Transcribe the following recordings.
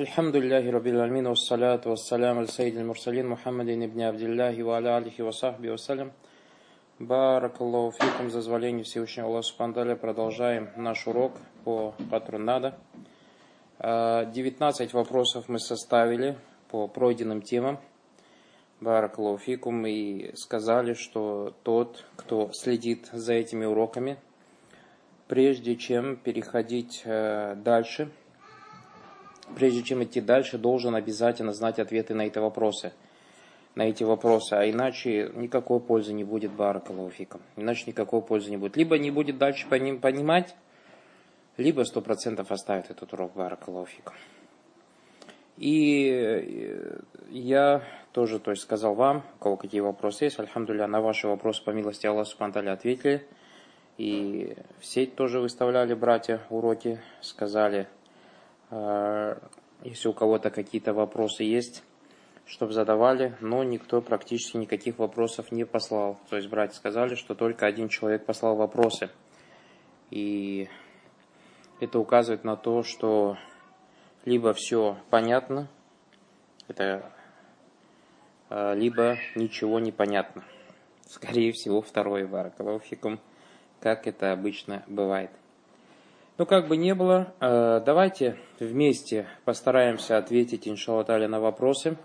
Альхамдулиллахи раббил альмин, вассаляту вассалям аль сайдил мурсалин Мухаммадин ибн Абдиллахи ва аля алихи ва сахби вассалям. Баракаллаху фикум, за зволение Всевышнего Аллаха субхану ва тааля. Продолжаем наш урок по Катру ан-Нада. 19 вопросов мы составили по пройденным темам. Баракаллаху фикум. И сказали, что тот, кто следит за этими уроками, прежде чем переходить дальше, прежде чем идти дальше, должен обязательно знать ответы на эти вопросы. А иначе никакой пользы не будет, баракаллаху фикум. Либо не будет дальше по ним понимать, либо 100% оставит этот урок, баракаллаху фикум. И я тоже сказал вам, у кого какие вопросы есть. Альхамдулилля, на ваши вопросы по милости Аллаха субхану ва тааля ответили. И в сеть тоже выставляли братья уроки, сказали, если у кого-то какие-то вопросы есть, чтобы задавали, но никто практически никаких вопросов не послал. То есть братья сказали, что только один человек послал вопросы. И это указывает на то, что либо все понятно, либо ничего не понятно. Скорее всего, второе, баракаллаху фикум, как это обычно бывает. Но как бы ни было, давайте вместе постараемся ответить, иншаллаху тааля, на вопросы,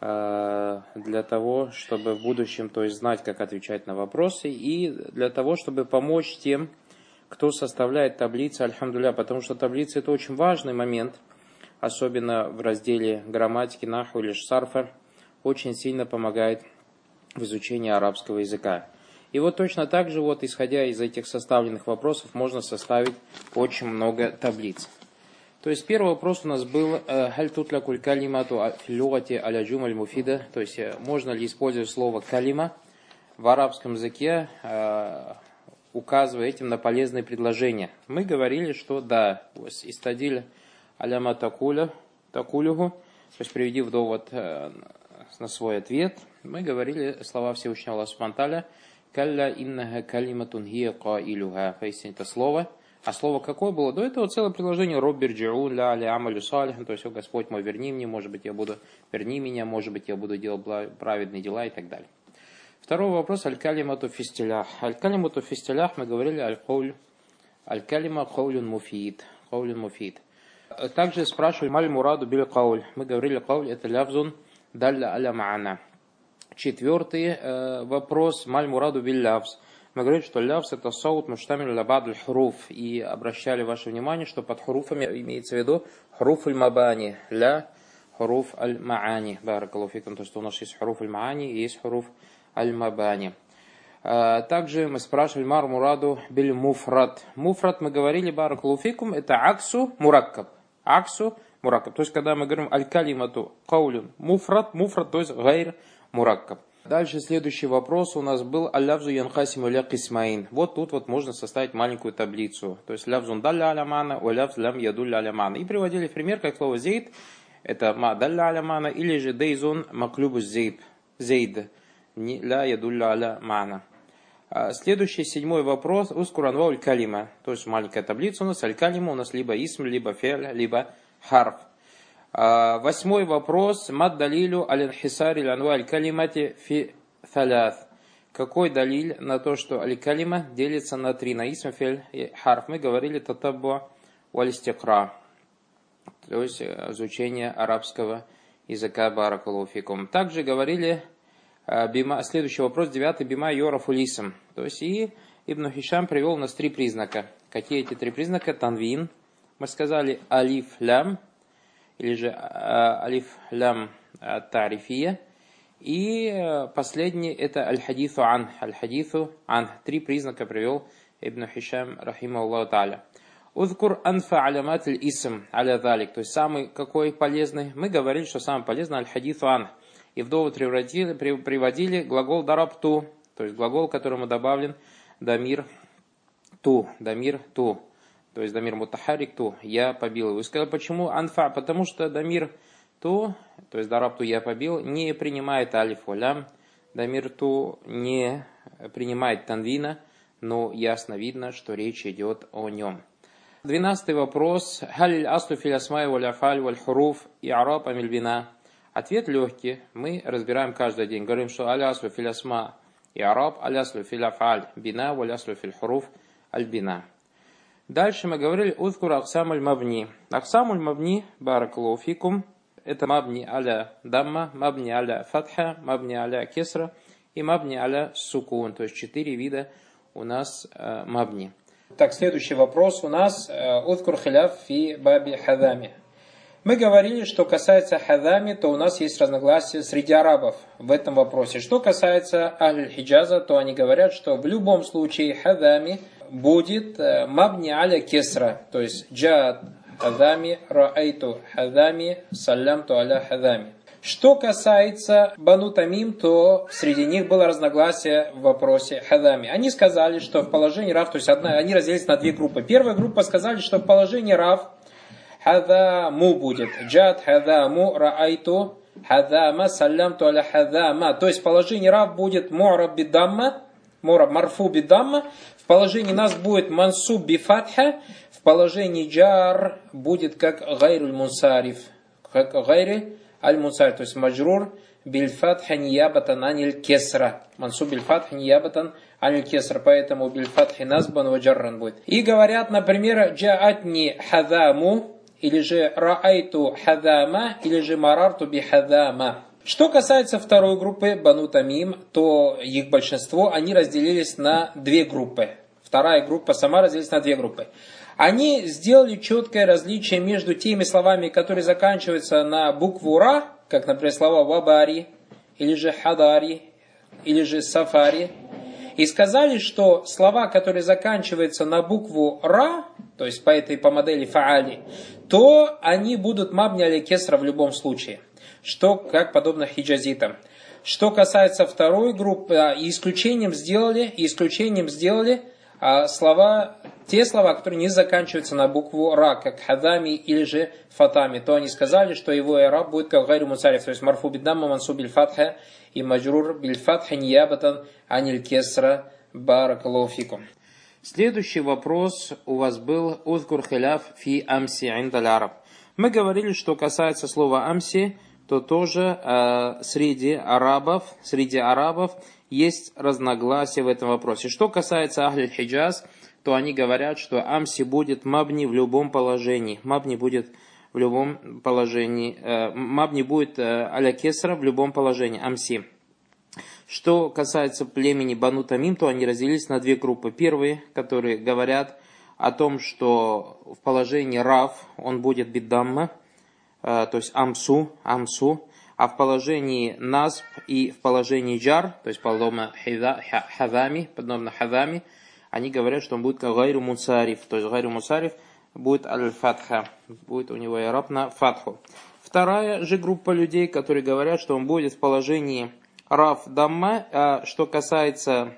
для того, чтобы в будущем, знать, как отвечать на вопросы, и для того, чтобы помочь тем, кто составляет таблицы, альхамдулилля, потому что таблицы – это очень важный момент, особенно в разделе грамматики, наху или сарфа, очень сильно помогает в изучении арабского языка. И точно так же, исходя из этих составленных вопросов, можно составить очень много таблиц. Первый вопрос у нас был: «Халь тутляку калимату фи лугати аля джумаль муфида?» Можно ли использовать слово «калима» в арабском языке, указывая этим на полезные предложения? Мы говорили, что да, «Истадиль аляма такулюху», приведи в довод на свой ответ. Мы говорили слова Всевышнего Аллаха субхану ва тааля: «Калля иннага калиматун хия каилюха». Поистине это слово. А слово какое было? До этого целое предложение: «Роббирджиун ля ля амалю салихан». «О Господь мой, верни меня, может быть, я буду делать праведные дела» и так далее. Второй вопрос: «Аль-калимату фистилях». «Аль-калимату фистилях» мы говорили: «Аль-калима каулюн муфид». Также спрашивали: «Маль мураду биль кауль». Мы говорили: «Кауль» — это «лявзун далля аля маана». Четвертый вопрос: «Маль мураду биль лявз». Мы говорим, что лявс — это саут муштамиль лабадль хруф. И обращали ваше внимание, что под хруфами имеется в виду хруф аль-мабани, ля хруф аль-маани. Баракаллаху фикум. То есть у нас есть хруф аль-маани и есть хруф аль-мабани. Также мы спрашивали: «Мар мураду биль муфрат». Муфрат, мы говорили, баракаллаху фикум, это аксу мураккаб. То есть когда мы говорим аль-калимату каулюн муфрат, муфрат, гайр мураккаб. Дальше следующий вопрос у нас был: «Аллявзу янхасиму ля кисмаин». Тут можно составить маленькую таблицу. «Лявзун далля алямана», «Лявз лям ядулля алямана». И приводили в пример, как слово «зейд» – это «ма далля алямана», или же «дейзун маклюбус зейд» – «ля ядулля алямана». Следующий, седьмой вопрос: «Ускуранва уль калима». Маленькая таблица у нас: «Аль-калима» у нас либо «исм», либо «фель», либо «харф». Восьмой вопрос: «Мад далилю аль-хисари лянва аль-калимати фи таляф». Какой далиль на то, что аль-калима делится на три, на исм, фель и харф? Мы говорили: «Татаббу валь-стикра», то есть изучение арабского языка, баракаллаху фикум. Также говорили: следующий вопрос, девятый: «Бима йорафу лисам». И Ибн Хишам привел у нас три признака. Какие эти три признака? Танвин. Мы сказали: «Алиф лям», или же «Алиф лям тарифия». И последний — это «Аль-хадису ан». «Аль-хадису ан». Три признака привел Ибн Хишам, рахимахуллаху тааля. «Узкур анфа алямат аль-исм аля залик». Самый какой полезный? Мы говорили, что самый полезный — «Аль-хадису ан». И в довод приводили глагол «дарабту», глагол, к которому добавлен «дамир ту». Дамир мутахарик ту, я побил его. И сказал, почему анфа? Потому что дамир ту, дараб ту, я побил, не принимает алиф улям. Дамир ту не принимает танвина, но ясно видно, что речь идет о нем. 12 вопрос. Халь аслу филь асмай валь афаль валь хуруф и араб амиль бина. Ответ легкий. Мы разбираем каждый день. Говорим, что аль аслу филь асма и араб, аль аслу филь афаль бина, валь аслу филь хуруф аль бина. Дальше мы говорили «Узкур Аксамуль Мабни». Аксамуль Мабни, бараклау фикум, это Мабни аля Дамма, Мабни аля Фатха, Мабни аля Кесра и Мабни аля Сукун. То есть 4 вида у нас Мабни. Так, следующий вопрос у нас «Узкур Хиляф фи Баби Хадами». Мы говорили, что касается Хадами, то у нас есть разногласия среди арабов в этом вопросе. Что касается Аль-Хиджаза, то они говорят, что в любом случае Хадами будет мабни аля кесра, то есть джаат хадами, раайту хадами, салямту аля хадами. Что касается Бану Тамим, то среди них было разногласие в вопросе хадами. Они сказали, что в положении рав, то есть они разделились на две группы. Первая группа сказали, что в положении рав хадаму будет, джаат хадаму, раайту хадама, салямту аля хадама. То есть в положении рав будет мураб бидамма, мураб марфу бидамма. В положении нас будет мансуб бифатха, в положении джар будет как гайруль мунсариф, как гайри аль-мунсариф, то есть маджрур бильфатха ниябатан аниль кесра. Мансуб бильфатха ниябатан аниль кесра, поэтому бильфатхи насбан ва джарран будет. И говорят, например, джаатни хадаму, или же раайту хадама, или же марарту бихадама. Что касается второй группы, Бану Тамим, то их большинство, они разделились на две группы. Вторая группа сама разделилась на две группы. Они сделали четкое различие между теми словами, которые заканчиваются на букву «ра», как, например, слова «вабари», или же «хадари», или же «сафари». И сказали, что слова, которые заканчиваются на букву «ра», то есть по модели «фаали», то они будут «мабни аля кесра» в любом случае. Что как подобно хиджазитам. Что касается второй группы, исключением сделали те слова, которые не заканчиваются на букву «ра», как «хадами» или же «фатами». То они сказали, что его «ра» будет как «гайру мусариф», то есть «марфу биддамма мансу бильфатха» и «маджрур бильфатха ниябатан аниль кесра баракалуфикум». Следующий вопрос у вас был «Узкур хиляф фи амси индаль араб». Мы говорили, что касается слова «амси», то тоже среди арабов есть разногласия в этом вопросе. Что касается Ахль-Хиджаз, то они говорят, что амси будет мабни в любом положении. Мабни будет в любом положении. Мабни будет аля кесра в любом положении. Амси. Что касается племени Бану Тамим, то они разделились на две группы. Первые, которые говорят о том, что в положении рав он будет биддамма, то есть амсу, а в положении насб и в положении джар, то есть подобно хадами, они говорят, что он будет как гайру мусариф, то есть гайру мусариф будет аль-фатха, будет у него ираб на фатху. Вторая же группа людей, которые говорят, что он будет в положении рав дамма, а что касается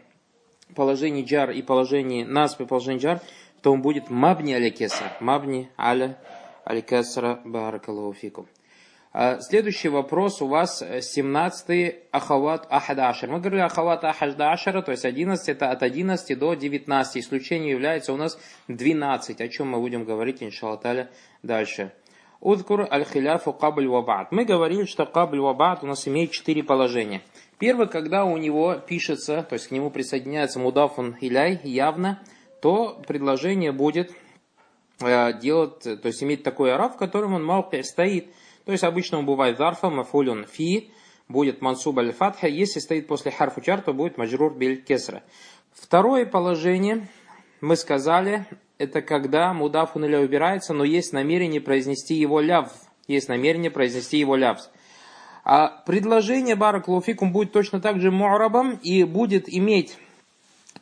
положения джар и положения насб и положения джар, то он будет мабни аля кесар, мабни аля аль-касра баракалуфикум. Следующий вопрос у вас 17-й ахават ахадашар. Мы говорили ахават ахадашара, то есть 11, это от 11 до 19. Исключением является у нас 12, о чем мы будем говорить, иншалла таля, дальше. Узкур аль-хиляфу кабль вабаат. Мы говорили, что кабль вабаат у нас имеет 4 положения. Первое, когда у него пишется, то есть к нему присоединяется мудафун иляй, явно, то предложение будет делать, то есть иметь такой араб, в котором он мауки стоит. То есть обычно он бывает зарфа, мафулюн фи, будет мансуб аль-фатха, если стоит после харфу чар, то будет маджрур биль кесра. Второе положение, мы сказали, это когда мудафун иля убирается, но есть намерение произнести его лявз. А предложение баракалуфикум будет точно так же му'рабом и будет иметь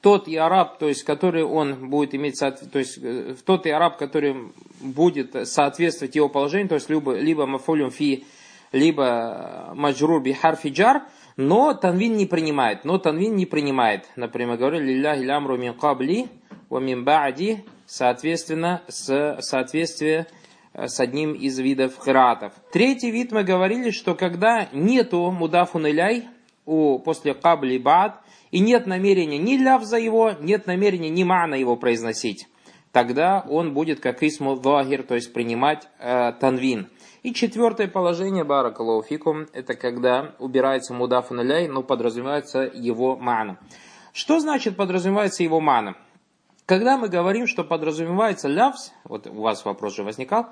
тот и араб, то есть который он будет иметь, то есть тот и араб, который будет соответствовать его положению, то есть либо мафулюн фи, либо маджрур би харфи джар, но танвин не принимает. Например, говорю лилляхи лямру мин кабли ва мин баади, соответственно, соответствие с одним из видов хиратов. Третий вид, мы говорили, что когда нету мудафун иляй после кабли баад, и нет намерения ни лявза его, нет намерения ни мана его произносить, тогда он будет как исму захир, то есть принимать танвин. И четвертое положение, баракаллаху фикум, это когда убирается мудафун иляйх, но подразумевается его маана. Что значит подразумевается его маана? Когда мы говорим, что подразумевается лявс, вот у вас вопрос же возникал,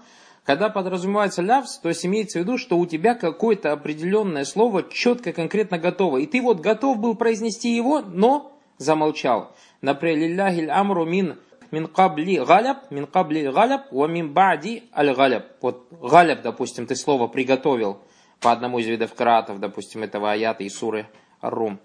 когда подразумевается лявс, то есть имеется в виду, что у тебя какое-то определенное слово четко, конкретно готово. И ты вот готов был произнести его, но замолчал. Например, «Лилляхиль амру мин кабли галяб, мин кабли галяб, ва мин бади аль галяб». Вот галяб, допустим, ты слово приготовил по одному из видов краатов, допустим, этого аята и суры Ар-Рум.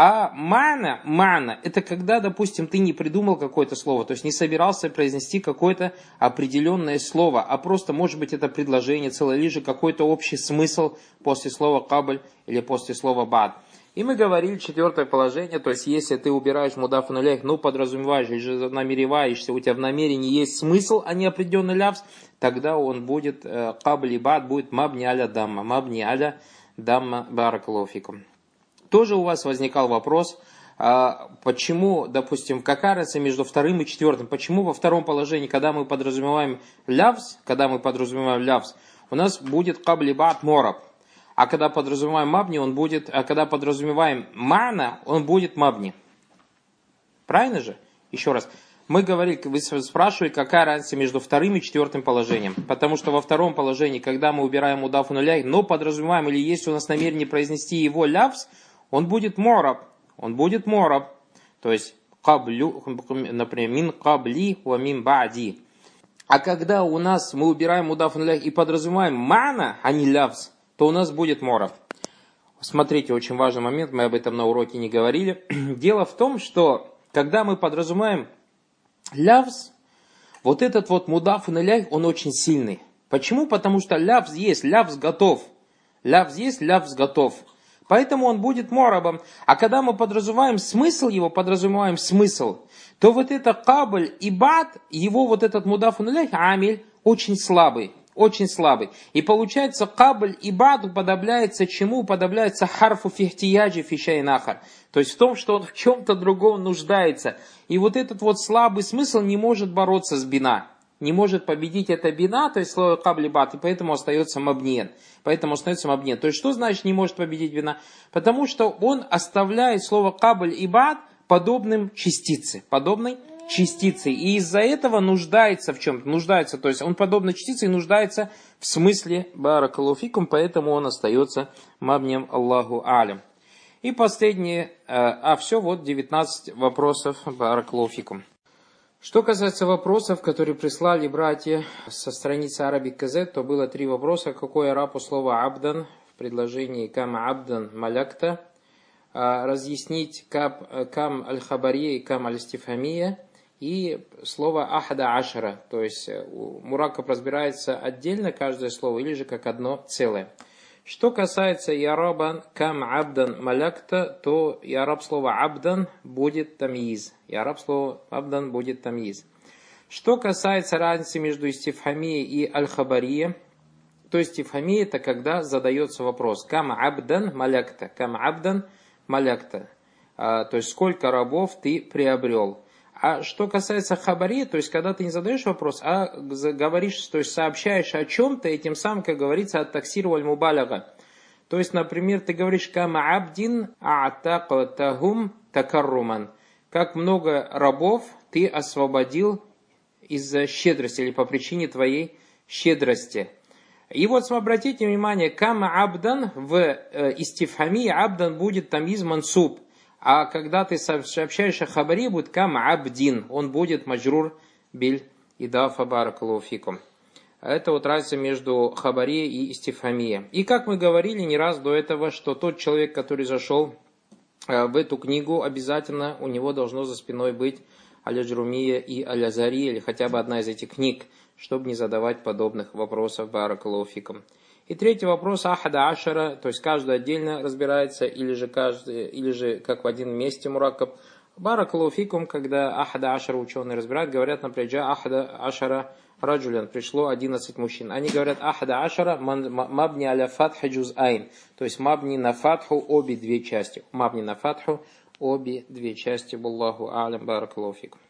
А маана, это когда, допустим, ты не придумал какое-то слово, то есть не собирался произнести какое-то определенное слово, а просто, может быть, это предложение целое, или же какой-то общий смысл после слова кабль или после слова бад. И мы говорили четвертое положение, то есть если ты убираешь мудафун иляйх, ну подразумеваешь, или же намереваешься, у тебя в намерении есть смысл, а не определенный лявс, тогда он будет кабль и бад, будет мабни аля дамма баракаллаху фикум. Тоже у вас возникал вопрос, почему, допустим, какая разница между вторым и четвертым? Почему во втором положении, когда мы подразумеваем лявс, у нас будет кабли бад мораб, а когда подразумеваем мабни, он будет, а когда подразумеваем мана, он будет мабни. Правильно же? Еще раз. Мы говорили, вы спрашивали, какая разница между вторым и четвертым положением. Потому что во втором положении, когда мы убираем мудафун иляйх, но подразумеваем, или есть у нас намерение произнести его лявс, он будет мораб, то есть, каблю, например, мин кабли ва мин бади. А когда у нас мы убираем мудафун иляйх и подразумеваем мана, а не лявс, то у нас будет мораб. Смотрите, очень важный момент, мы об этом на уроке не говорили. Дело в том, что когда мы подразумеваем лявс, вот этот вот мудафун иляйх, он очень сильный. Почему? Потому что лявс есть, лявс готов. Поэтому он будет морабом. А когда мы подразумеваем смысл, то вот это кабль и бад, его вот этот мудафун иляйх, амиль, очень слабый. И получается, кабль и бад уподобляется чему? Уподобляется харфу фихтияджи фишайнахар. То есть в том, что он в чем-то другом нуждается. И вот этот вот слабый смысл не может бороться с бина. Не может победить это бина, то есть слово каблибат, и поэтому остается мабниен. То есть что значит не может победить бина? Потому что он оставляет слово кабль и бат подобной частице. И из-за этого нуждается в чем-то. То есть он подобной частице и нуждается в смысле баракаллаху фикум, поэтому он остается мабнием, Аллаху алям. И последнее, вот 19 вопросов баракаллаху фикум. Что касается вопросов, которые прислали братья со страницы Арабик Казет, то было 3 вопроса. Какое арабу слово «абдан» в предложении «кам абдан малякта», разъяснить «кам аль-хабария» и «кам аль-стифхамия», и слово «ахада ашара», то есть мураккаб разбирается отдельно каждое слово или же как одно целое. Что касается «ярабан кам абдан малякта», то «яраб» слово «абдан» будет «тамииз». Что касается разницы между «истифхамией» и «аль-хабарией», то «истифхамия» — это когда задается вопрос «кам абдан малякта», то есть «сколько рабов ты приобрел». А что касается хабари, то есть когда ты не задаешь вопрос, а говоришь, то есть сообщаешь о чем-то, и тем самым, как говорится, ат-таксир валь-мубалага. То есть, например, ты говоришь «кама абдин а'тактахум такарруман». Как много рабов ты освободил из-за щедрости или по причине твоей щедрости. И вот обратите внимание, «кама абдан» в истифхамии «абдан» будет тамиз мансуб. А когда ты сообщаешь о хабари, будет кам абдин, он будет маджрур биль идафа баракаллаху фикум. Это вот разница между хабари и истифхамия. И как мы говорили не раз до этого, что тот человек, который зашел в эту книгу, обязательно у него должно за спиной быть Аля Джрумия и Аля Зари, или хотя бы одна из этих книг, чтобы не задавать подобных вопросов баракаллаху фикум. И третий вопрос, ахада ашара, то есть каждый отдельно разбирается, или же как в один месте мураккаб. Баракаллаху фикум, когда ахада ашара ученые разбирают, говорят, например, джа ахада ашара раджулян, пришло 11 мужчин. Они говорят, ахада ашара мабни аля фатха джуз айн, то есть мабни на фатху обе две части. Буллаху а'лам, баракаллаху фикум.